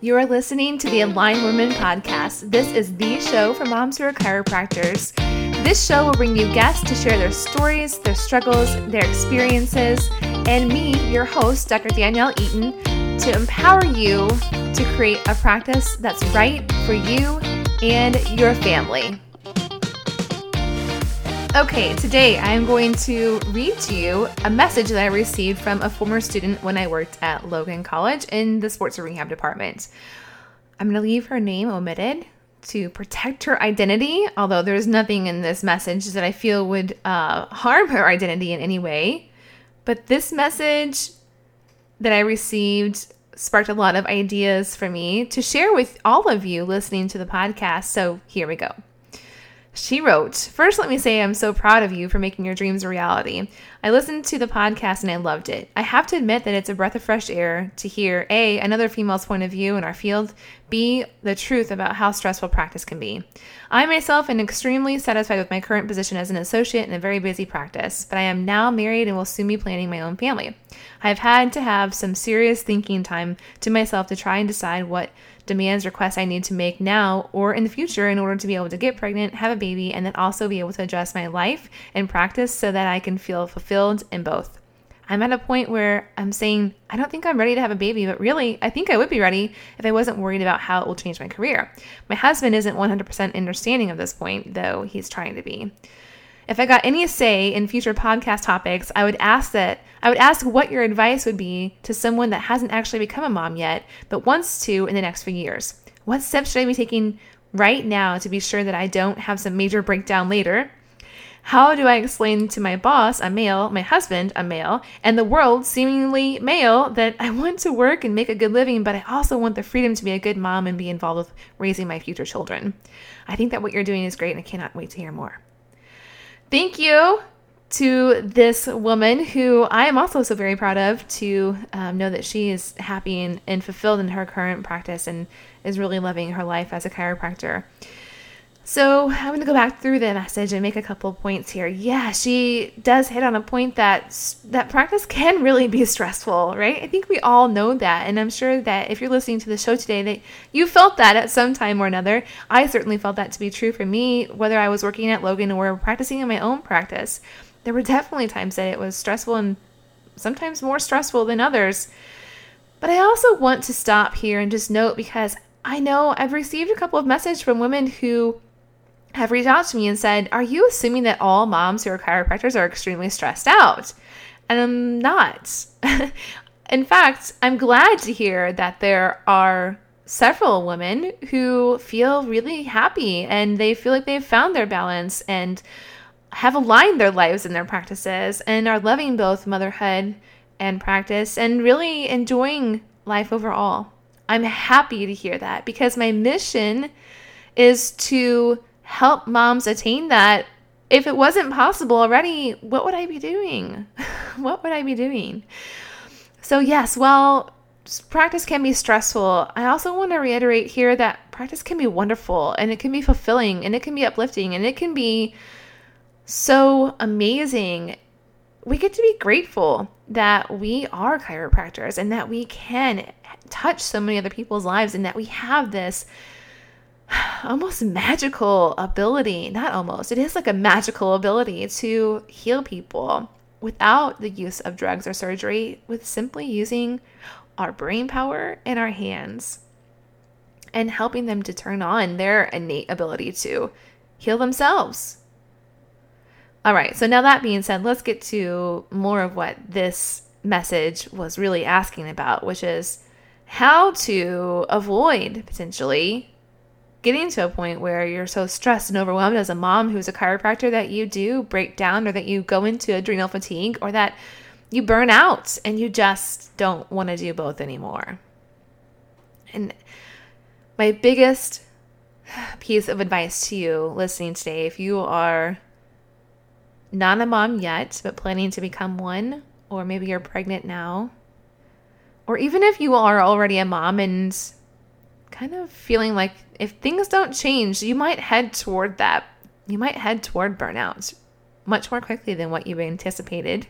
You are listening to the Aligned Women Podcast. This is the show for moms who are chiropractors. This show will bring you guests to share their stories, their struggles, their experiences, and me, your host, Dr. Danielle Eaton, to empower you to create a practice that's right for you and your family. Okay, today I am going to read to you a message that I received from a former student when I worked at Logan College in the sports and rehab department. I'm going to leave her name omitted to protect her identity, although there's nothing in this message that I feel would harm her identity in any way. But this message that I received sparked a lot of ideas for me to share with all of you listening to the podcast. So here we go. She wrote, "First, let me say I'm so proud of you for making your dreams a reality. I listened to the podcast and I loved it. I have to admit that it's a breath of fresh air to hear A, another female's point of view in our field, B, the truth about how stressful practice can be. I myself am extremely satisfied with my current position as an associate in a very busy practice, but I am now married and will soon be planning my own family. I've had to have some serious thinking time to myself to try and decide what demands, requests I need to make now or in the future in order to be able to get pregnant, have a baby, and then also be able to adjust my life and practice so that I can feel fulfilled in both. I'm at a point where I'm saying, I don't think I'm ready to have a baby, but really, I think I would be ready if I wasn't worried about how it will change my career. My husband isn't 100% understanding of this point, though he's trying to be. If I got any say in future podcast topics, I would ask what your advice would be to someone that hasn't actually become a mom yet, but wants to in the next few years. What steps should I be taking right now to be sure that I don't have some major breakdown later? How do I explain to my boss, a male, my husband, a male, and the world, seemingly male, that I want to work and make a good living, but I also want the freedom to be a good mom and be involved with raising my future children? I think that what you're doing is great, and I cannot wait to hear more." Thank you to this woman who I am also so very proud of to know that she is happy and fulfilled in her current practice and is really loving her life as a chiropractor. So I'm going to go back through the message and make a couple of points here. Yeah, she does hit on a point that practice can really be stressful, right? I think we all know that. And I'm sure that if you're listening to the show today, that you felt that at some time or another. I certainly felt that to be true for me, whether I was working at Logan or practicing in my own practice. There were definitely times that it was stressful and sometimes more stressful than others. But I also want to stop here and just note, because I know I've received a couple of messages from women who have reached out to me and said, "Are you assuming that all moms who are chiropractors are extremely stressed out?" And I'm not. In fact, I'm glad to hear that there are several women who feel really happy and they feel like they've found their balance and have aligned their lives and their practices and are loving both motherhood and practice and really enjoying life overall. I'm happy to hear that, because my mission is to help moms attain that. If it wasn't possible already, what would I be doing? What would I be doing? So yes, while practice can be stressful, I also want to reiterate here that practice can be wonderful and it can be fulfilling and it can be uplifting and it can be so amazing. We get to be grateful that we are chiropractors and that we can touch so many other people's lives and that we have this almost magical ability, not almost, it is like a magical ability to heal people without the use of drugs or surgery, with simply using our brain power and our hands and helping them to turn on their innate ability to heal themselves. All right, so now that being said, let's get to more of what this message was really asking about, which is how to avoid potentially getting to a point where you're so stressed and overwhelmed as a mom who's a chiropractor that you do break down or that you go into adrenal fatigue or that you burn out and you just don't want to do both anymore. And my biggest piece of advice to you listening today, if you are not a mom yet but planning to become one, or maybe you're pregnant now, or even if you are already a mom and kind of feeling like if things don't change, you might head toward that. You might head toward burnout much more quickly than what you anticipated.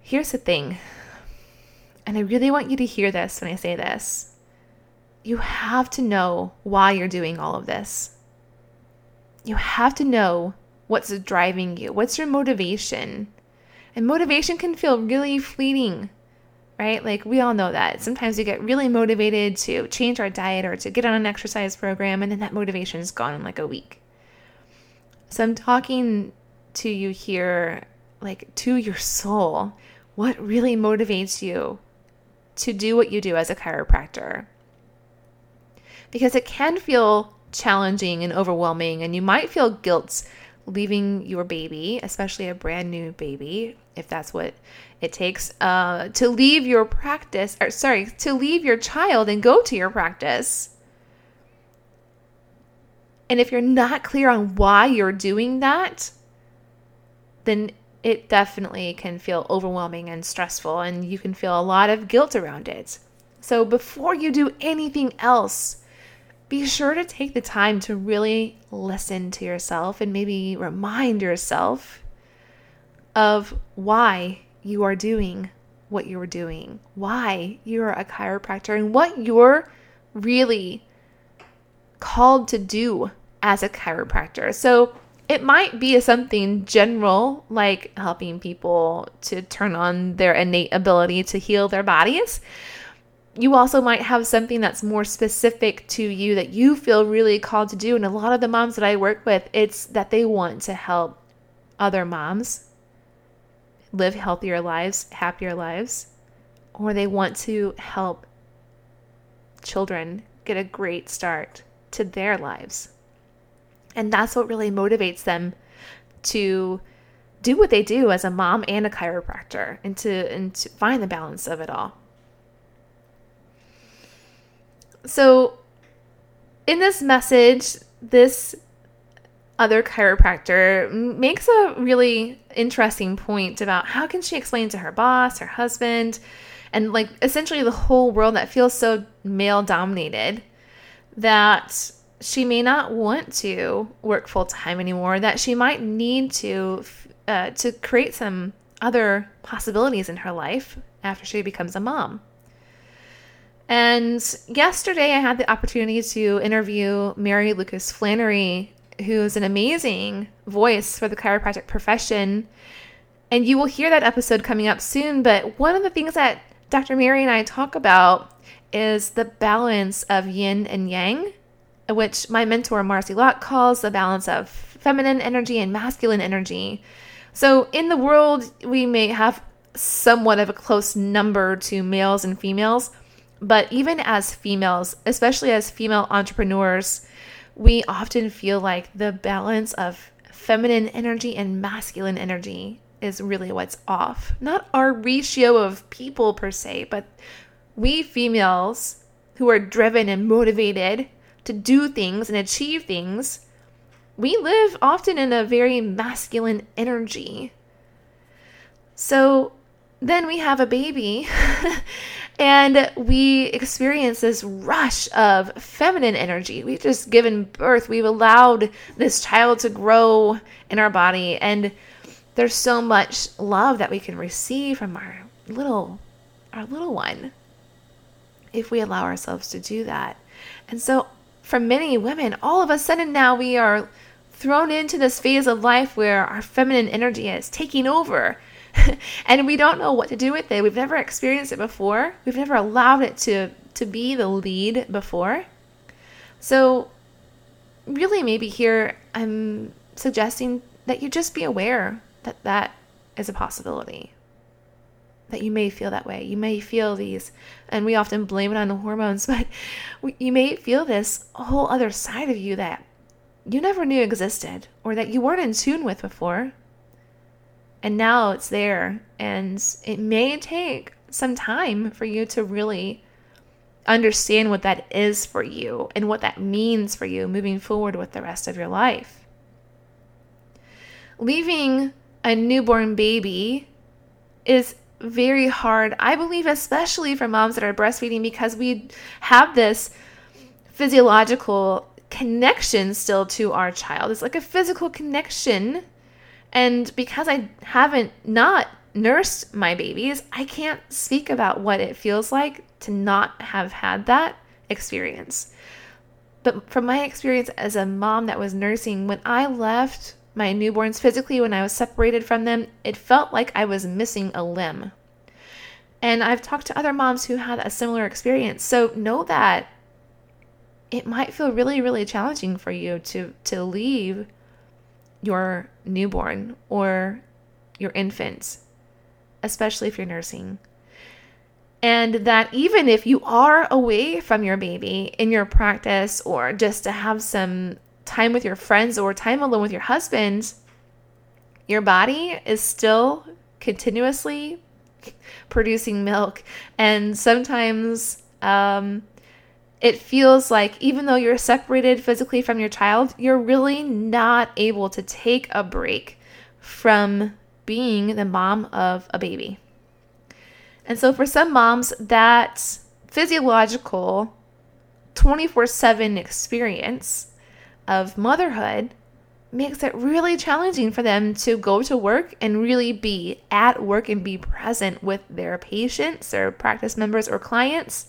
Here's the thing, and I really want you to hear this when I say this. you have to know why you're doing all of this. You have to know what's driving you. What's your motivation? And motivation can feel really fleeting, right? Like, we all know that. Sometimes we get really motivated to change our diet or to get on an exercise program, and then that motivation is gone in like a week. So I'm talking to you here, like, to your soul. What really motivates you to do what you do as a chiropractor? Because it can feel challenging and overwhelming, and you might feel guilt leaving your baby, especially a brand new baby, if that's what it takes, to leave your practice, or sorry, to leave your child and go to your practice. And if you're not clear on why you're doing that, then it definitely can feel overwhelming and stressful, and you can feel a lot of guilt around it. So before you do anything else, be sure to take the time to really listen to yourself and maybe remind yourself of why you are doing what you're doing, why you're a chiropractor, and what you're really called to do as a chiropractor. So it might be something general, like helping people to turn on their innate ability to heal their bodies. You also might have something that's more specific to you that you feel really called to do. And a lot of the moms that I work with, it's that they want to help other moms live healthier lives, happier lives, or they want to help children get a great start to their lives. And that's what really motivates them to do what they do as a mom and a chiropractor, and to find the balance of it all. So in this message, this other chiropractor makes a really interesting point about how can she explain to her boss, her husband, and like essentially the whole world that feels so male dominated that she may not want to work full time anymore, that she might need to create some other possibilities in her life after she becomes a mom. And yesterday I had the opportunity to interview Mary Lucas Flannery, who is an amazing voice for the chiropractic profession. And you will hear that episode coming up soon. But one of the things that Dr. Mary and I talk about is the balance of yin and yang, which my mentor Marcy Locke calls the balance of feminine energy and masculine energy. So in the world, we may have somewhat of a close number to males and females. But even as females, especially as female entrepreneurs, we often feel like the balance of feminine energy and masculine energy is really what's off. Not our ratio of people per se, but we females who are driven and motivated to do things and achieve things, we live often in a very masculine energy. So then we have a baby and we experience this rush of feminine energy. We've just given birth. We've allowed this child to grow in our body. And there's so much love that we can receive from our little one if we allow ourselves to do that. And so for many women, all of a sudden now we are thrown into this phase of life where our feminine energy is taking over. And we don't know what to do with it. We've never experienced it before. We've never allowed it to be the lead before. So really, maybe here I'm suggesting that you just be aware that that is a possibility, that you may feel that way. You may feel these, and we often blame it on the hormones, but you may feel this whole other side of you that you never knew existed or that you weren't in tune with before. And now it's there, and it may take some time for you to really understand what that is for you and what that means for you moving forward with the rest of your life. Leaving a newborn baby is very hard, I believe, especially for moms that are breastfeeding, because we have this physiological connection still to our child. It's like a physical connection. And because I haven't not nursed my babies, I can't speak about what it feels like to not have had that experience. But from my experience as a mom that was nursing, when I left my newborns physically, when I was separated from them, it felt like I was missing a limb. And I've talked to other moms who had a similar experience. So know that it might feel really, really challenging for you to leave your newborn or your infant, especially if you're nursing. And that even if you are away from your baby in your practice or just to have some time with your friends or time alone with your husband, your body is still continuously producing milk. And sometimes it feels like even though you're separated physically from your child, you're really not able to take a break from being the mom of a baby. And so for some moms, that physiological 24/7 experience of motherhood makes it really challenging for them to go to work and really be at work and be present with their patients or practice members or clients,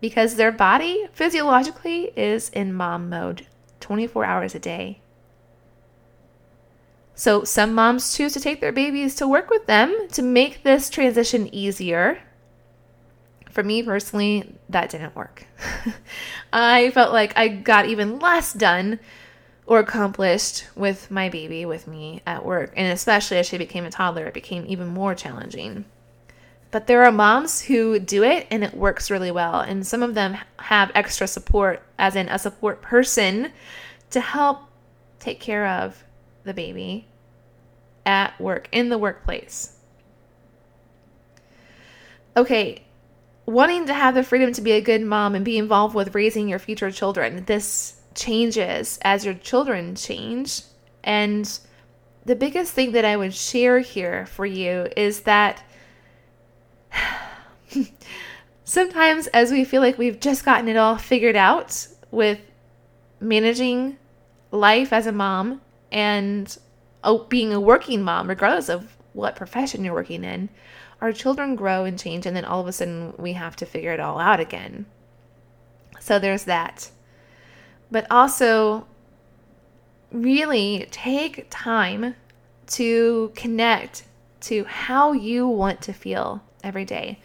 because their body physiologically is in mom mode 24 hours a day. So some moms choose to take their babies to work with them to make this transition easier. For me personally, that didn't work. I felt like I got even less done or accomplished with my baby with me at work. And especially as she became a toddler, it became even more challenging. But there are moms who do it and it works really well. And some of them have extra support, as in a support person, to help take care of the baby at work, in the workplace. Okay, wanting to have the freedom to be a good mom and be involved with raising your future children. This changes as your children change. And the biggest thing that I would share here for you is that sometimes as we feel like we've just gotten it all figured out with managing life as a mom, and being a working mom, regardless of what profession you're working in, our children grow and change, and then all of a sudden we have to figure it all out again. So there's that. But also, really take time to connect to how you want to feel every day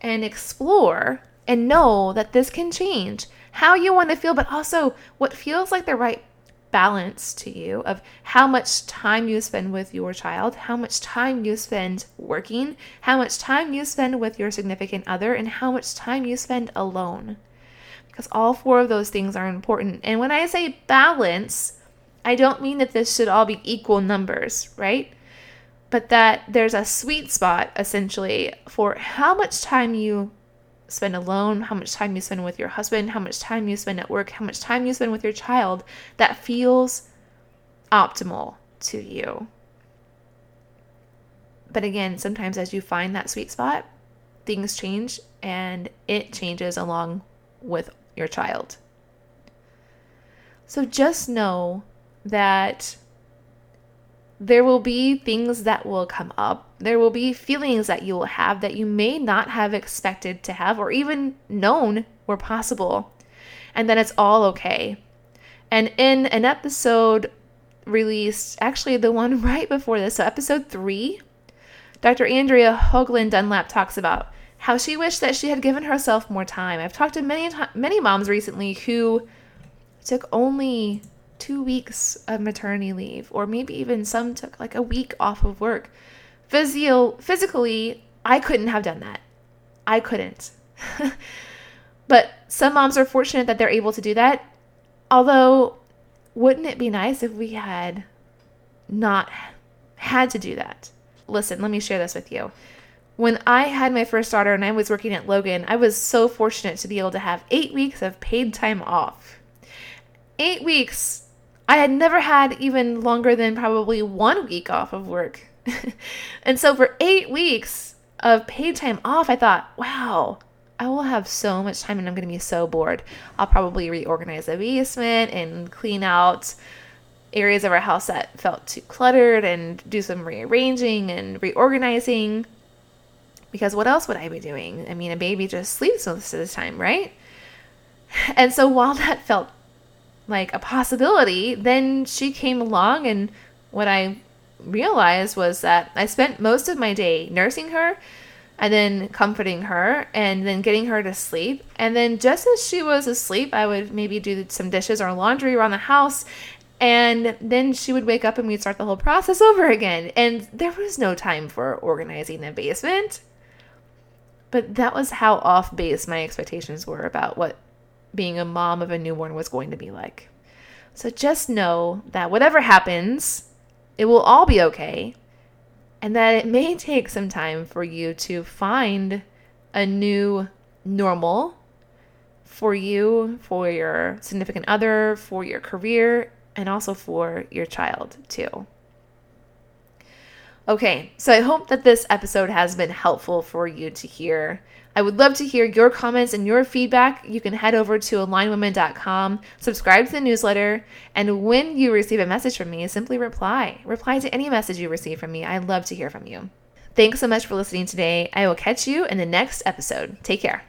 and explore and know that this can change how you want to feel, but also what feels like the right balance to you of how much time you spend with your child, how much time you spend working, how much time you spend with your significant other, and how much time you spend alone. Because all four of those things are important. And when I say balance, I don't mean that this should all be equal numbers, right? But that there's a sweet spot, essentially, for how much time you spend alone, how much time you spend with your husband, how much time you spend at work, how much time you spend with your child, that feels optimal to you. But again, sometimes as you find that sweet spot, things change and it changes along with your child. So just know that there will be things that will come up. There will be feelings that you will have that you may not have expected to have or even known were possible. And then it's all okay. And in an episode released, actually the one right before this, so episode 3, Dr. Andrea Hoagland Dunlap talks about how she wished that she had given herself more time. I've talked to many moms recently who took only 2 weeks of maternity leave, or maybe even some took like a week off of work. Physically, I couldn't have done that. I couldn't. But some moms are fortunate that they're able to do that. Although, wouldn't it be nice if we had not had to do that? Listen, let me share this with you. When I had my first daughter and I was working at Logan, I was so fortunate to be able to have 8 weeks of paid time off. 8 weeks. I had never had even longer than probably 1 week off of work. And so for 8 weeks of paid time off, I thought, wow, I will have so much time and I'm going to be so bored. I'll probably reorganize the basement and clean out areas of our house that felt too cluttered and do some rearranging and reorganizing. Because what else would I be doing? I mean, a baby just sleeps most of the time, right? And so while that felt like a possibility, then she came along, and what I realized was that I spent most of my day nursing her and then comforting her and then getting her to sleep. And then just as she was asleep, I would maybe do some dishes or laundry around the house, and then she would wake up and we'd start the whole process over again. And there was no time for organizing the basement. But that was how off base my expectations were about what being a mom of a newborn was going to be like. So just know that whatever happens, it will all be okay, and that it may take some time for you to find a new normal for you, for your significant other, for your career, and also for your child too. Okay, so I hope that this episode has been helpful for you to hear. I would love to hear your comments and your feedback. You can head over to alignedwomen.com, subscribe to the newsletter, and when you receive a message from me, simply reply. Reply to any message you receive from me. I love to hear from you. Thanks so much for listening today. I will catch you in the next episode. Take care.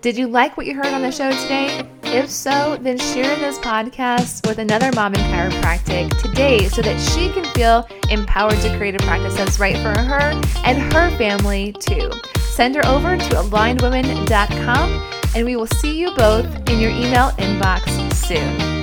Did you like what you heard on the show today? If so, then share this podcast with another mom in chiropractic today so that she can feel empowered to create a practice that's right for her and her family too. Send her over to alignedwomen.com, and we will see you both in your email inbox soon.